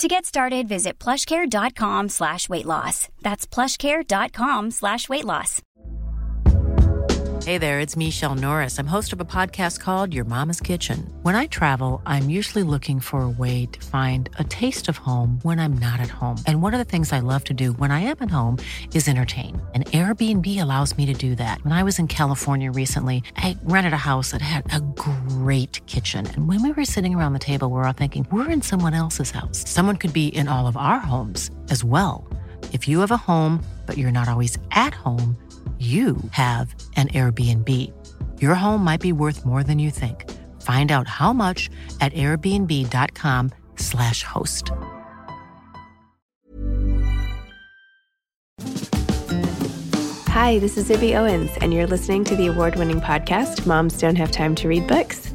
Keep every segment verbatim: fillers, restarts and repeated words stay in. To get started, visit plushcare.com slash weight loss. That's plushcare.com slash weight loss. Hey there, it's Michelle Norris. I'm host of a podcast called Your Mama's Kitchen. When I travel, I'm usually looking for a way to find a taste of home when I'm not at home. And one of the things I love to do when I am at home is entertain. And Airbnb allows me to do that. When I was in California recently, I rented a house that had a great kitchen. And when we were sitting around the table, we're all thinking, we're in someone else's house. Someone could be in all of our homes as well. If you have a home, but you're not always at home, you have an Airbnb. Your home might be worth more than you think. Find out how much at airbnb.com slash host. Hi, this is Zibby Owens, and you're listening to the award-winning podcast, Moms Don't Have Time to Read Books.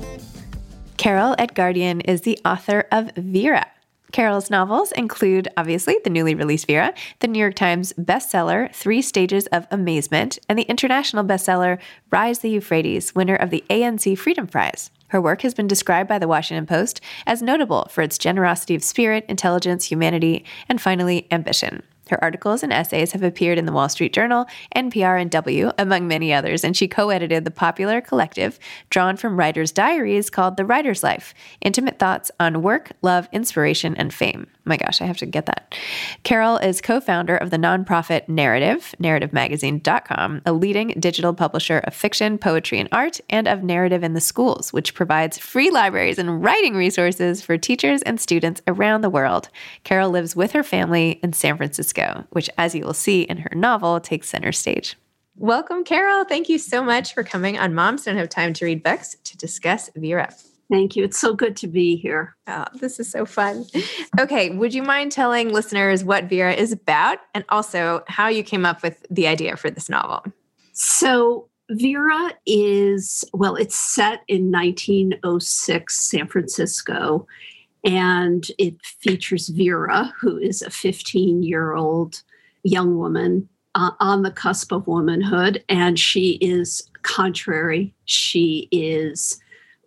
Carol Edgarian is the author of Vera. Carol's novels include, obviously, the newly released Vera, the New York Times bestseller, Three Stages of Amazement, and the international bestseller, Rise the Euphrates, winner of the A N C Freedom Prize. Her work has been described by the Washington Post as notable for its generosity of spirit, intelligence, humanity, and finally, ambition. Her articles and essays have appeared in the Wall Street Journal, N P R, and W, among many others, and she co-edited the popular collective drawn from writers' diaries called The Writer's Life, Intimate Thoughts on Work, Love, Inspiration, and Fame. Oh my gosh, I have to get that. Carol is co-founder of the nonprofit Narrative, narrative magazine dot com, a leading digital publisher of fiction, poetry, and art, and of Narrative in the Schools, which provides free libraries and writing resources for teachers and students around the world. Carol lives with her family in San Francisco, which, as you will see in her novel, takes center stage. Welcome, Carol. Thank you so much for coming on Moms Don't Have Time to Read Books to discuss Vera. Thank you. It's so good to be here. Oh, this is so fun. Okay, would you mind telling listeners what Vera is about and also how you came up with the idea for this novel? So Vera is, well, it's set in nineteen oh six San Francisco, and it features Vera, who is a fifteen-year-old young woman uh, on the cusp of womanhood. And she is contrary. She is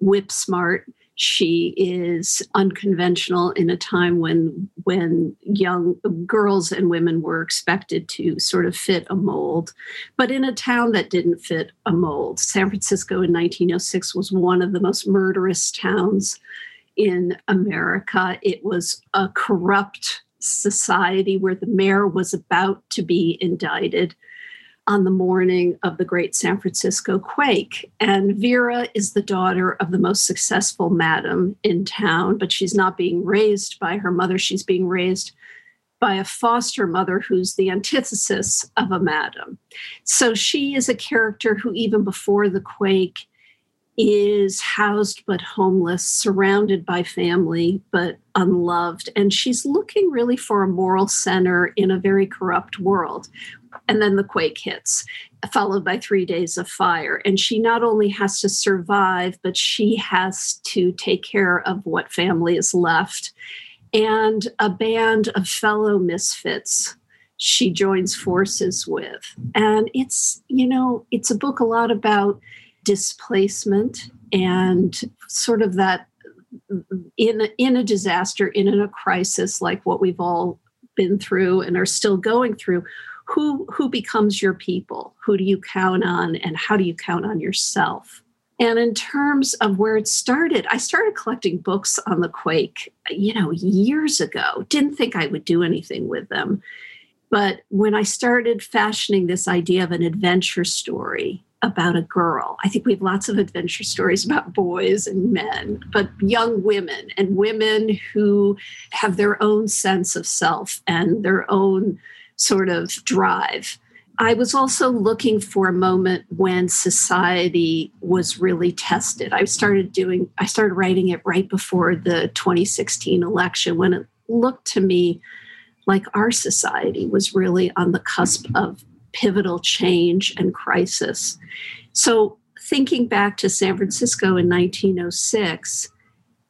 whip smart. She is unconventional in a time when when young girls and women were expected to sort of fit a mold, but in a town that didn't fit a mold. San Francisco in nineteen oh six was one of the most murderous towns in America. It was a corrupt society where the mayor was about to be indicted on the morning of the great San Francisco quake. And Vera is the daughter of the most successful madam in town, but she's not being raised by her mother. She's being raised by a foster mother who's the antithesis of a madam. So she is a character who, even before the quake, is housed but homeless, surrounded by family but unloved. And she's looking really for a moral center in a very corrupt world. And then the quake hits, followed by three days of fire. And she not only has to survive, but she has to take care of what family is left. And a band of fellow misfits she joins forces with. And it's, you know, it's a book a lot about displacement and sort of that in a, in a disaster, in a crisis like what we've all been through and are still going through. Who, who becomes your people? Who do you count on? And how do you count on yourself? And in terms of where it started, I started collecting books on the quake, you know, years ago. Didn't think I would do anything with them. But when I started fashioning this idea of an adventure story about a girl, I think we have lots of adventure stories about boys and men, but young women and women who have their own sense of self and their own sort of drive. I was also looking for a moment when society was really tested. I started doing, I started writing it right before the twenty sixteen election, when it looked to me like our society was really on the cusp of pivotal change and crisis. So thinking back to San Francisco in nineteen oh six,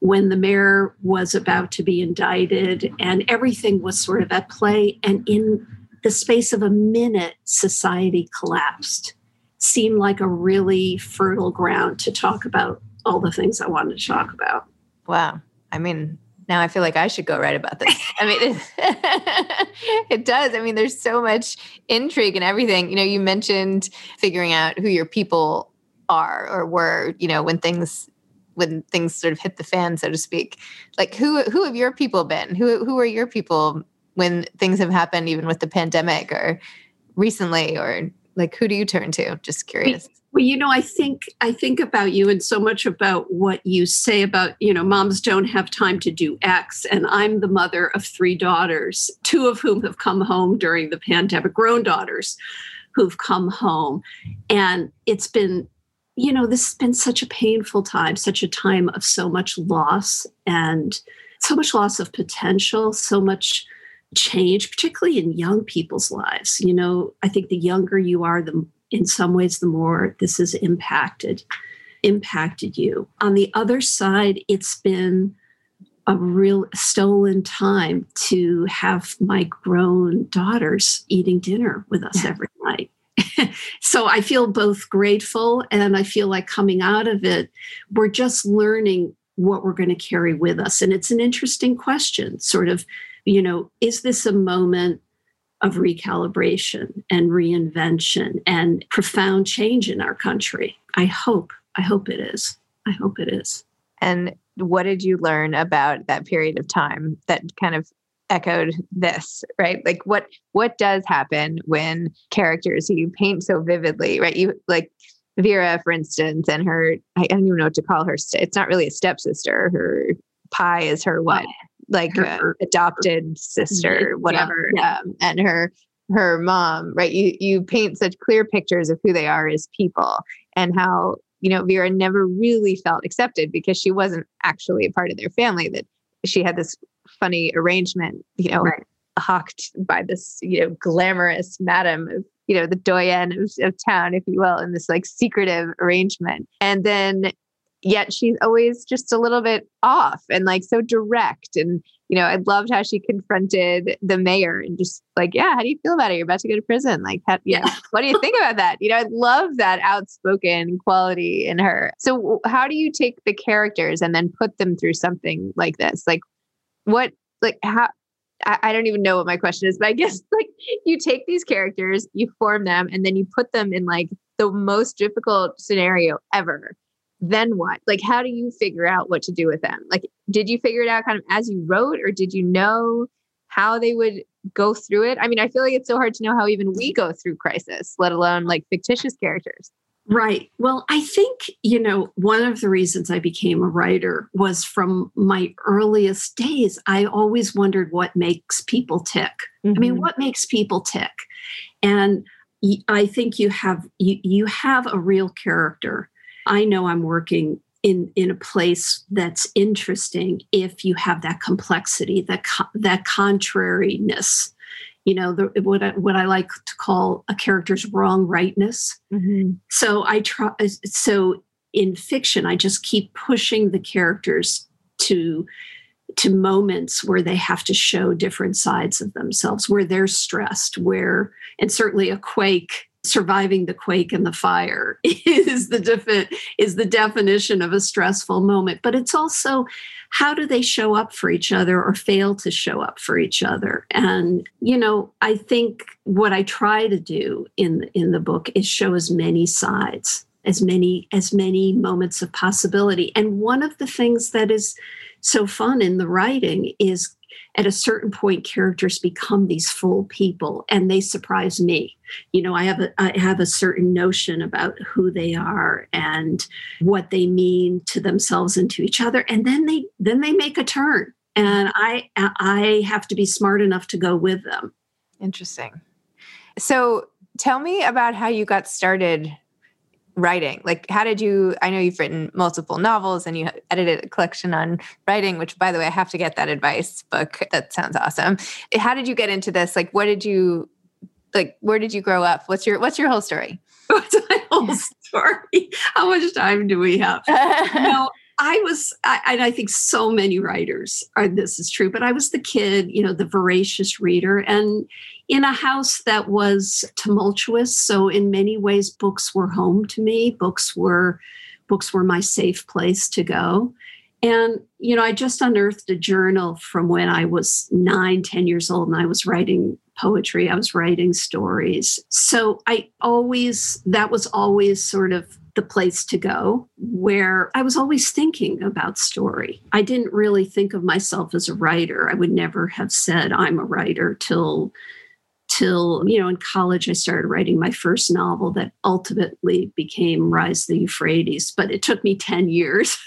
when the mayor was about to be indicted and everything was sort of at play, and in the space of a minute, society collapsed, seemed like a really fertile ground to talk about all the things I wanted to talk about. Wow. I mean, now I feel like I should go write about this. I mean, it, it does. I mean, there's so much intrigue and everything. You know, you mentioned figuring out who your people are or were, you know, when things when things sort of hit the fan, so to speak. Like, who who have your people been? Who who are your people when things have happened, even with the pandemic or recently, or like, who do you turn to? Just curious. Well, you know, I think I think about you and so much about what you say about, you know, moms don't have time to do X. And I'm the mother of three daughters, two of whom have come home during the pandemic, grown daughters who've come home. And it's been, you know, this has been such a painful time, such a time of so much loss and so much loss of potential, so much change, particularly in young people's lives. You know, I think the younger you are, the in some ways, the more this has impacted, impacted you. On the other side, it's been a real stolen time to have my grown daughters eating dinner with us yeah. every night. So I feel both grateful, and I feel like coming out of it, we're just learning what we're going to carry with us. And it's an interesting question, sort of, you know, is this a moment of recalibration and reinvention and profound change in our country? I hope, I hope it is. I hope it is. And what did you learn about that period of time that kind of echoed this, right? Like what, what does happen when characters who you paint so vividly, right? You like Vera, for instance, and her, I don't even know what to call her. It's not really a stepsister. Her pie is her what? Like her adopted sister, whatever, yeah, yeah. Um, and her her mom, right? You you paint such clear pictures of who they are as people, and how, you know, Vera never really felt accepted because she wasn't actually a part of their family. That she had this funny arrangement, you know, right. hawked by this, you know, glamorous madam of, you know, the doyenne of, of town, if you will, in this like secretive arrangement, and then. Yet she's always just a little bit off and like so direct. And, you know, I loved how she confronted the mayor and just like, yeah, how do you feel about it? You're about to go to prison. Like, how, you know, what do you think about that? You know, I love that outspoken quality in her. So how do you take the characters and then put them through something like this? Like what, like how, I, I don't even know what my question is, but I guess like you take these characters, you form them, and then you put them in like the most difficult scenario ever. Then what? Like, how do you figure out what to do with them? Like, did you figure it out kind of as you wrote, or did you know how they would go through it? I mean, I feel like it's so hard to know how even we go through crisis, let alone like fictitious characters. Right. Well, I think, you know, one of the reasons I became a writer was from my earliest days, I always wondered what makes people tick. Mm-hmm. I mean, what makes people tick? And I think you have you, you have a real character. I know I'm working in, in a place that's interesting if you have that complexity, that that contrariness. You know, the, what, I, what I like to call a character's wrong rightness. Mm-hmm. So I try. So in fiction, I just keep pushing the characters to to moments where they have to show different sides of themselves, where they're stressed, where and certainly a quake, surviving the quake and the fire is the defi- is the definition of a stressful moment. But it's also how do they show up for each other or fail to show up for each other? And, you know, I think what I try to do in, in the book is show as many sides, as many, as many moments of possibility. And one of the things that is so fun in the writing is at a certain point, characters become these full people and they surprise me. You know, I have a, I have a certain notion about who they are and what they mean to themselves and to each other. And then they, then they make a turn and I, I have to be smart enough to go with them. Interesting. So tell me about how you got started writing. Like, how did you, I know you've written multiple novels and you edited a collection on writing, which, by the way, I have to get that advice book. That sounds awesome. How did you get into this? Like, what did you, like, where did you grow up? What's your, what's your whole story? What's my whole story? How much time do we have? No, I was, I, and I think so many writers are, this is true, but I was the kid, you know, the voracious reader, and in a house that was tumultuous. So in many ways, books were home to me. Books were, books were my safe place to go. And, you know, I just unearthed a journal from when I was nine, ten years old, and I was writing poetry. I was writing stories. So I always, that was always sort of the place to go, where I was always thinking about story. I didn't really think of myself as a writer. I would never have said I'm a writer till, till, you know, in college, I started writing my first novel that ultimately became Rise the Euphrates, but it took me ten years,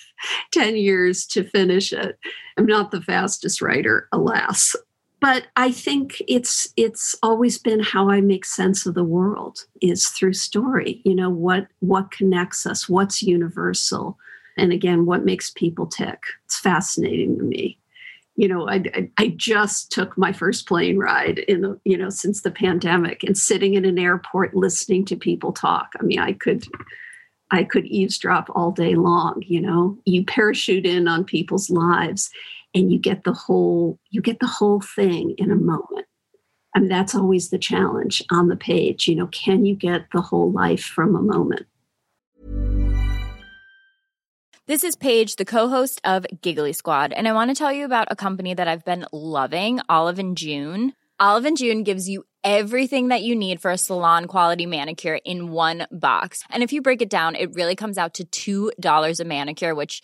ten years to finish it. I'm not the fastest writer, alas. But I think it's it's always been how I make sense of the world is through story. You know, what what connects us, what's universal, and again, what makes people tick. It's fascinating to me. You know, I I, I just took my first plane ride in the, you know, since the pandemic, and sitting in an airport listening to people talk. I mean, I could I could eavesdrop all day long. You know, you parachute in on people's lives. And you get the whole, you get the whole thing in a moment. I mean, that's always the challenge on the page. You know, can you get the whole life from a moment? This is Paige, the co-host of Giggly Squad. And I want to tell you about a company that I've been loving, Olive and June. Olive and June gives you everything that you need for a salon-quality manicure in one box. And if you break it down, it really comes out to two dollars a manicure, which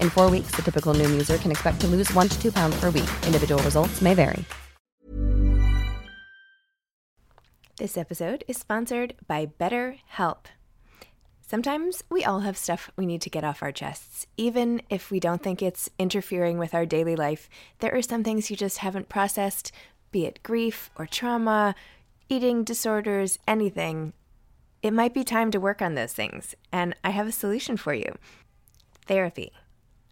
In four weeks, the typical Noom user can expect to lose one to two pounds per week. Individual results may vary. This episode is sponsored by BetterHelp. Sometimes we all have stuff we need to get off our chests. Even if we don't think it's interfering with our daily life, there are some things you just haven't processed, be it grief or trauma, eating disorders, anything. It might be time to work on those things, and I have a solution for you. Therapy.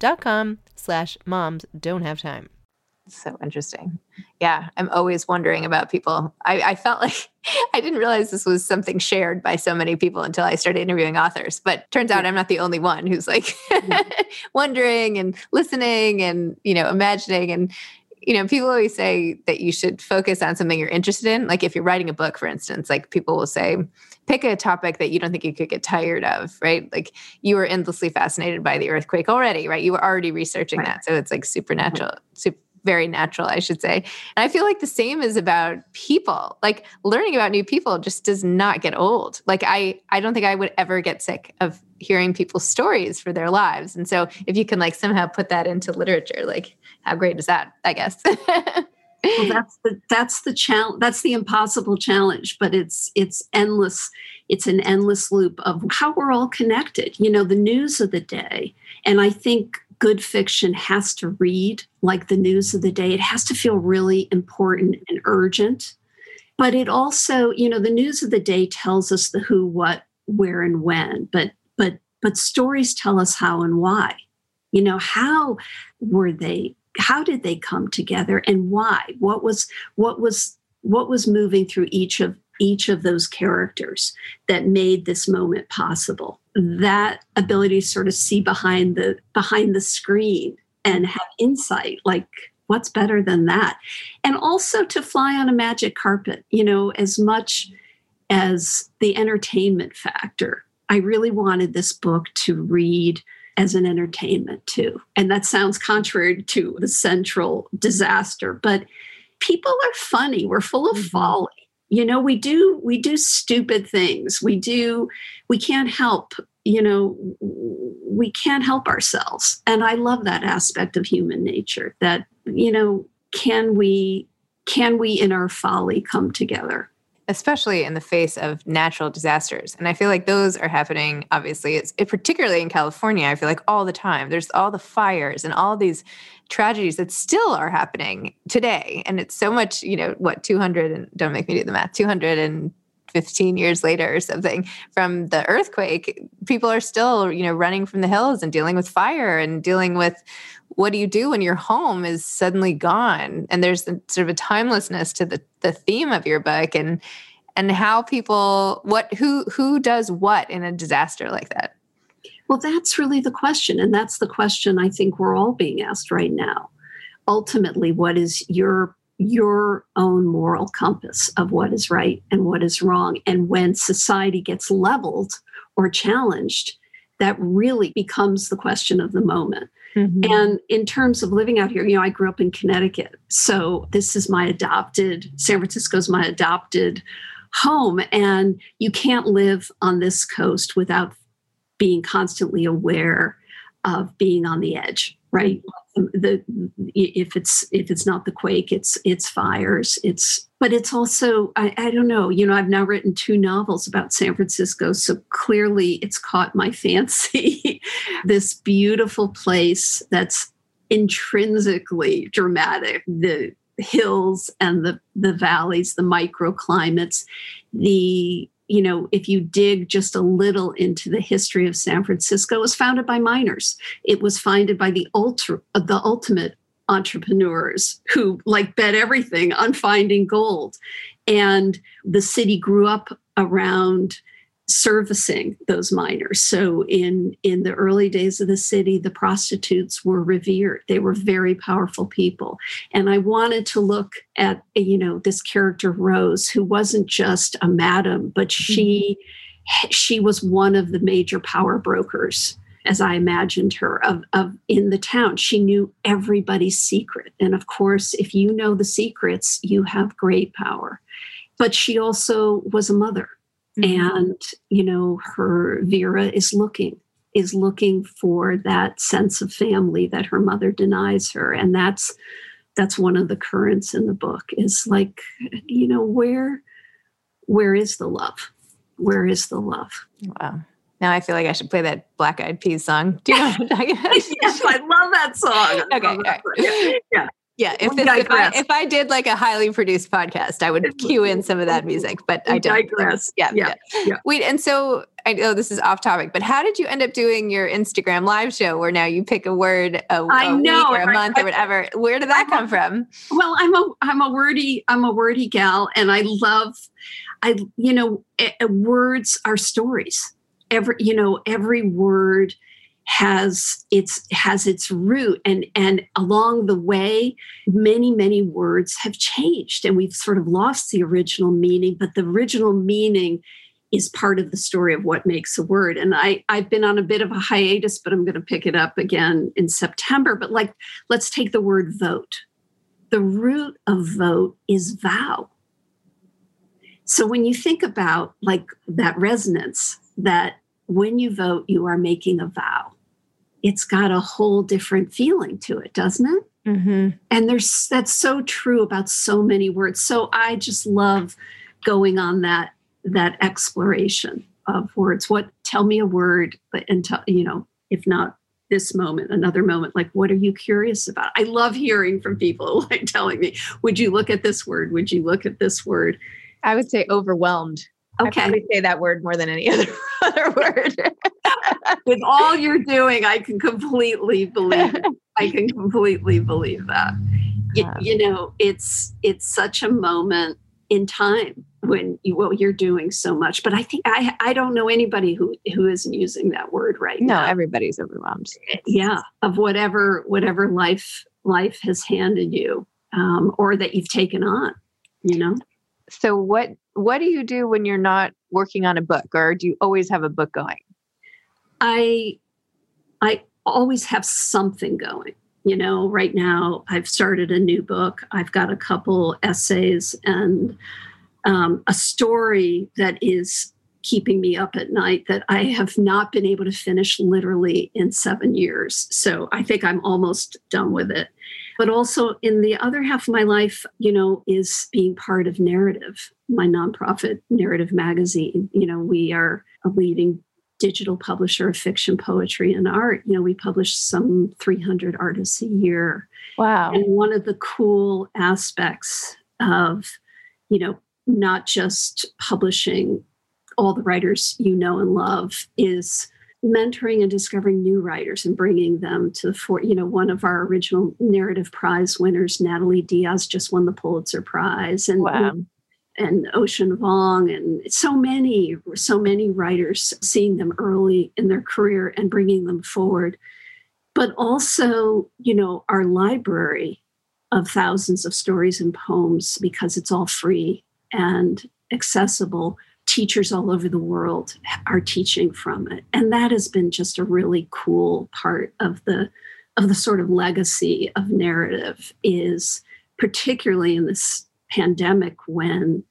dot com slash moms don't have time. So interesting. Yeah. I'm always wondering about people. I, I felt like I didn't realize this was something shared by so many people until I started interviewing authors, but turns out yeah. I'm not the only one who's like wondering and listening and, you know, imagining. And, you know, people always say that you should focus on something you're interested in. Like if you're writing a book, for instance, like people will say, pick a topic that you don't think you could get tired of, right? Like you were endlessly fascinated by the earthquake already, right? You were already researching that. So it's like supernatural, super, very natural, I should say. And I feel like the same is about people. Like learning about new people just does not get old. Like I, I don't think I would ever get sick of hearing people's stories for their lives. And so if you can like somehow put that into literature, like how great is that, I guess. Well, that's the that's the challenge. That's the impossible challenge. But it's it's endless. It's an endless loop of how we're all connected. You know, the news of the day, and I think good fiction has to read like the news of the day. It has to feel really important and urgent. But it also, you know, the news of the day tells us the who, what, where, and when. But but but stories tell us how and why. You know, how were they? How did they come together and why? What was what was what was moving through each of each of those characters that made this moment possible? That ability to sort of see behind the behind the screen and have insight, like what's better than that? And also to fly on a magic carpet, you know, as much as the entertainment factor. I really wanted this book to read as an entertainment too. And that sounds contrary to the central disaster, but people are funny. We're full of folly. You know, we do, we do stupid things. We do, we can't help, you know, we can't help ourselves. And I love that aspect of human nature that, you know, can we, can we in our folly come together? Especially in the face of natural disasters. And I feel like those are happening, obviously, it's, it, particularly in California, I feel like all the time. There's all the fires and all these tragedies that still are happening today. And it's so much, you know, what, two hundred, and don't make me do the math, two hundred fifteen years later or something from the earthquake, people are still, you know, running from the hills and dealing with fire and dealing with what do you do when your home is suddenly gone? And there's the, sort of a timelessness to the, the theme of your book and and how people, what who who does what in a disaster like that? Well, that's really the question. And that's the question I think we're all being asked right now. Ultimately, what is your your own moral compass of what is right and what is wrong? And when society gets leveled or challenged, that really becomes the question of the moment. Mm-hmm. And in terms of living out here, you know, I grew up in Connecticut. So this is my adopted, San Francisco's my adopted home. And you can't live on this coast without being constantly aware of being on the edge, right? The, if it's if it's not the quake, it's it's fires. It's but it's also I, I don't know. You know, I've now written two novels about San Francisco, so clearly it's caught my fancy. This beautiful place that's intrinsically dramatic: the hills and the the valleys, the microclimates, the you know, if you dig just a little into the history of San Francisco, it was founded by miners. It was founded by the ultra, the ultimate entrepreneurs who like bet everything on finding gold. And the city grew up around servicing those minors. So in, in the early days of the city, the prostitutes were revered. They were very powerful people. And I wanted to look at, you know, this character Rose, who wasn't just a madam, but she, she was one of the major power brokers, as I imagined her, of, of in the town. She knew everybody's secret. And of course, if you know the secrets, you have great power. But she also was a mother. Mm-hmm. And, you know, her Vera is looking, is looking for that sense of family that her mother denies her. And that's, that's one of the currents in the book, is like, you know, where, where is the love? Where is the love? Wow. Now I feel like I should play that Black Eyed Peas song. Do you know what I'm talking about? Yes, I love that song. Okay. All right. Yeah. yeah. Yeah, if, this, if, I, if I did like a highly produced podcast, I would cue in some of that music, but we I don't. Digress. Yeah, yeah, yeah. yeah. Wait, and so I know this is off topic, but how did you end up doing your Instagram live show where now you pick a word a, a know, week or a month I, or whatever? Where did that I'm come a, from? Well, I'm a I'm a wordy I'm a wordy gal, and I love I you know it, words are stories. Every you know every word. has its has its root, and and along the way many many words have changed, and we've sort of lost the original meaning, but the original meaning is part of the story of what makes a word. And I I've been on a bit of a hiatus, but I'm going to pick it up again in September. But like, let's take the word vote. The root of vote is vow. So when you think about like that resonance, that when you vote you are making a vow, it's got a whole different feeling to it, doesn't it? Mm-hmm. And there's that's so true about so many words. So I just love going on that that exploration of words. What tell me a word, but and tell, you know, if not this moment, another moment. Like, what are you curious about? I love hearing from people like telling me, "Would you look at this word? Would you look at this word?" I would say overwhelmed. Okay. I probably say that word more than any other, other word. With all you're doing, I can completely believe it. I can completely believe that. You, um, you know, it's it's such a moment in time when you, well, you're doing so much. But I think I I don't know anybody who, who isn't using that word right no, now. No, everybody's overwhelmed. Yeah, of whatever whatever life life has handed you, um, or that you've taken on. You know. So what? What do you do when you're not working on a book, or do you always have a book going? I, I always have something going, you know. Right now I've started a new book. I've got a couple essays and um, a story that is keeping me up at night that I have not been able to finish literally in seven years. So I think I'm almost done with it. But also in the other half of my life, you know, is being part of Narrative, my nonprofit Narrative magazine. You know, we are a leading digital publisher of fiction, poetry, and art. You know, we publish some three hundred artists a year. Wow. And one of the cool aspects of, you know, not just publishing all the writers you know and love is mentoring and discovering new writers and bringing them to the fore. You know, one of our original Narrative Prize winners, Natalie Diaz, just won the Pulitzer Prize, and wow. and Ocean Vuong, and so many, so many writers. Seeing them early in their career and bringing them forward, but also, you know, our library of thousands of stories and poems, because it's all free and accessible. Teachers all over the world are teaching from it. And that has been just a really cool part of the of the sort of legacy of Narrative, is particularly in this pandemic when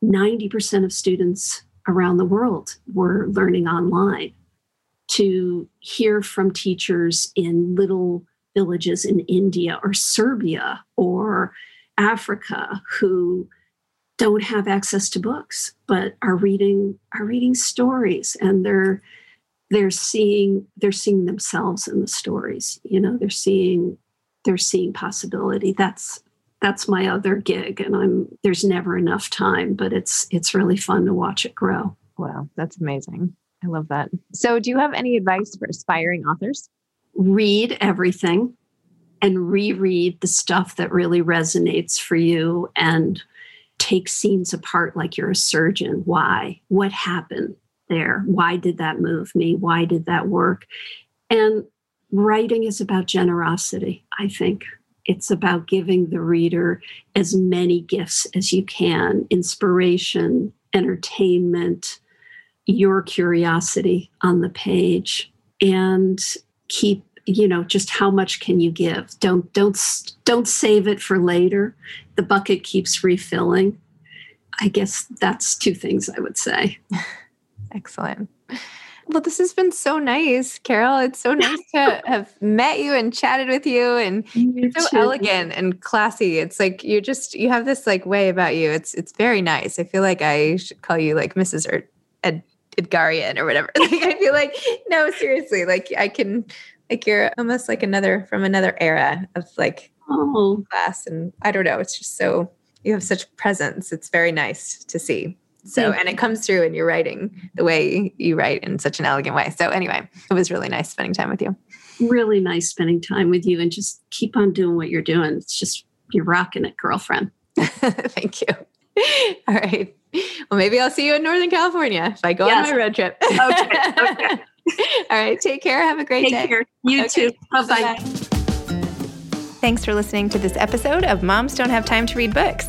ninety percent of students around the world were learning online, to hear from teachers in little villages in India or Serbia or Africa who don't have access to books, but are reading are reading stories, and they're they're seeing they're seeing themselves in the stories. You know, they're seeing they're seeing possibility. That's that's my other gig, and I'm there's never enough time, but it's it's really fun to watch it grow. Wow, that's amazing. I love that. So, do you have any advice for aspiring authors? Read everything, and reread the stuff that really resonates for you, and take scenes apart like you're a surgeon. Why? What happened? there? Why did that move me? Why did that work? And writing is about generosity, I think. It's about giving the reader as many gifts as you can, inspiration, entertainment, your curiosity on the page, and keep, you know, just how much can you give? Don't, don't, don't save it for later. The bucket keeps refilling. I guess that's two things I would say. Excellent. Well, this has been so nice, Carol. It's so nice to have met you and chatted with you, and you're so elegant and classy. It's like, you're just, you have this like way about you. It's, it's very nice. I feel like I should call you like Missus Ed, Ed, Edgarian or whatever. Like, I feel like, no, seriously, like I can, like you're almost like another, from another era of like oh. class. And I don't know, it's just so, you have such presence. It's very nice to see. So, and it comes through in your writing, the way you write in such an elegant way. So anyway, it was really nice spending time with you. Really nice spending time with you, and just keep on doing what you're doing. It's just, you're rocking it, girlfriend. Thank you. All right. Well, maybe I'll see you in Northern California if I go yes. on my road trip. Okay. Okay. All right. Take care. Have a great Take day. Take care. You okay. too. Bye-bye. Bye-bye. Thanks for listening to this episode of Moms Don't Have Time to Read Books.